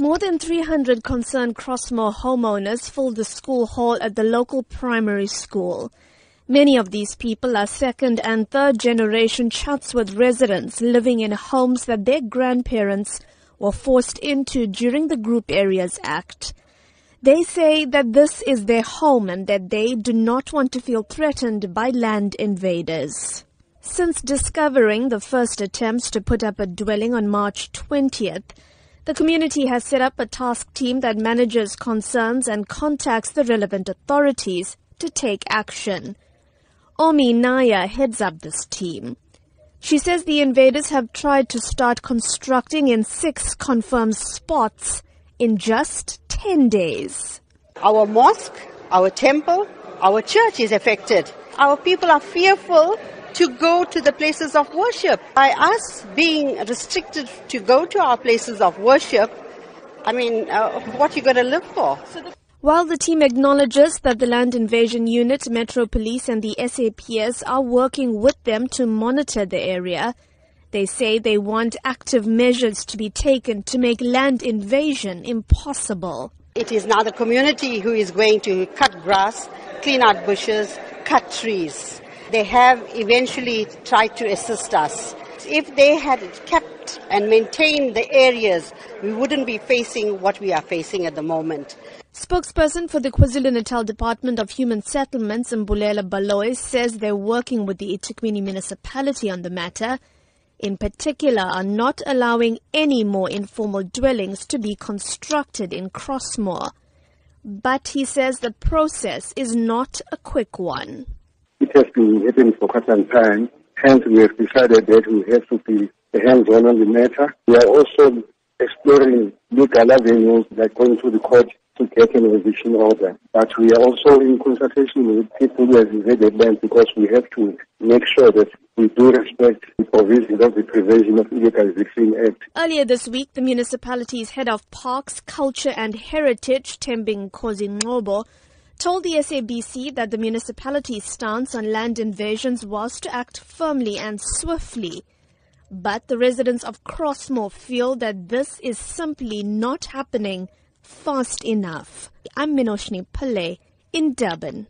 More than 300 concerned Crossmoor homeowners filled the school hall at the local primary school. Many of these people are second and third generation Chatsworth residents living in homes that their grandparents were forced into during the Group Areas Act. They say that this is their home and that they do not want to feel threatened by land invaders. Since discovering the first attempts to put up a dwelling on March 20th, the community has set up a task team that manages concerns and contacts the relevant authorities to take action. Omi Naya heads up this team. She says the invaders have tried to start constructing in 6 confirmed spots in just 10 days. Our mosque, our temple, our church is affected. Our people are fearful to go to the places of worship. By us being restricted to go to our places of worship, what are you going to live for? While the team acknowledges that the Land Invasion Unit, Metro Police and the SAPS are working with them to monitor the area, they say they want active measures to be taken to make land invasion impossible. It is now the community who is going to cut grass, clean out bushes, cut trees. They have eventually tried to assist us. If they had kept and maintained the areas, we wouldn't be facing what we are facing at the moment. Spokesperson for the KwaZulu-Natal Department of Human Settlements, Mbulela Baloy, says they're working with the Itikwini municipality on the matter, in particular are not allowing any more informal dwellings to be constructed in Crossmoor. But he says the process is not a quick one. It has been happening for quite some time, hence we have decided that we have to be hands-on on the matter. We are also exploring legal avenues like going to the court to get an eviction order. But we are also in consultation with people who have invaded land because we have to make sure that we do respect the provisions of the Prevention of the Illegal Eviction Act. Earlier this week, the municipality's head of Parks, Culture and Heritage, Tembing Nkosinqobo, told the SABC that the municipality's stance on land invasions was to act firmly and swiftly. But the residents of Crossmoor feel that this is simply not happening fast enough. I'm Minoshni Pillay in Durban.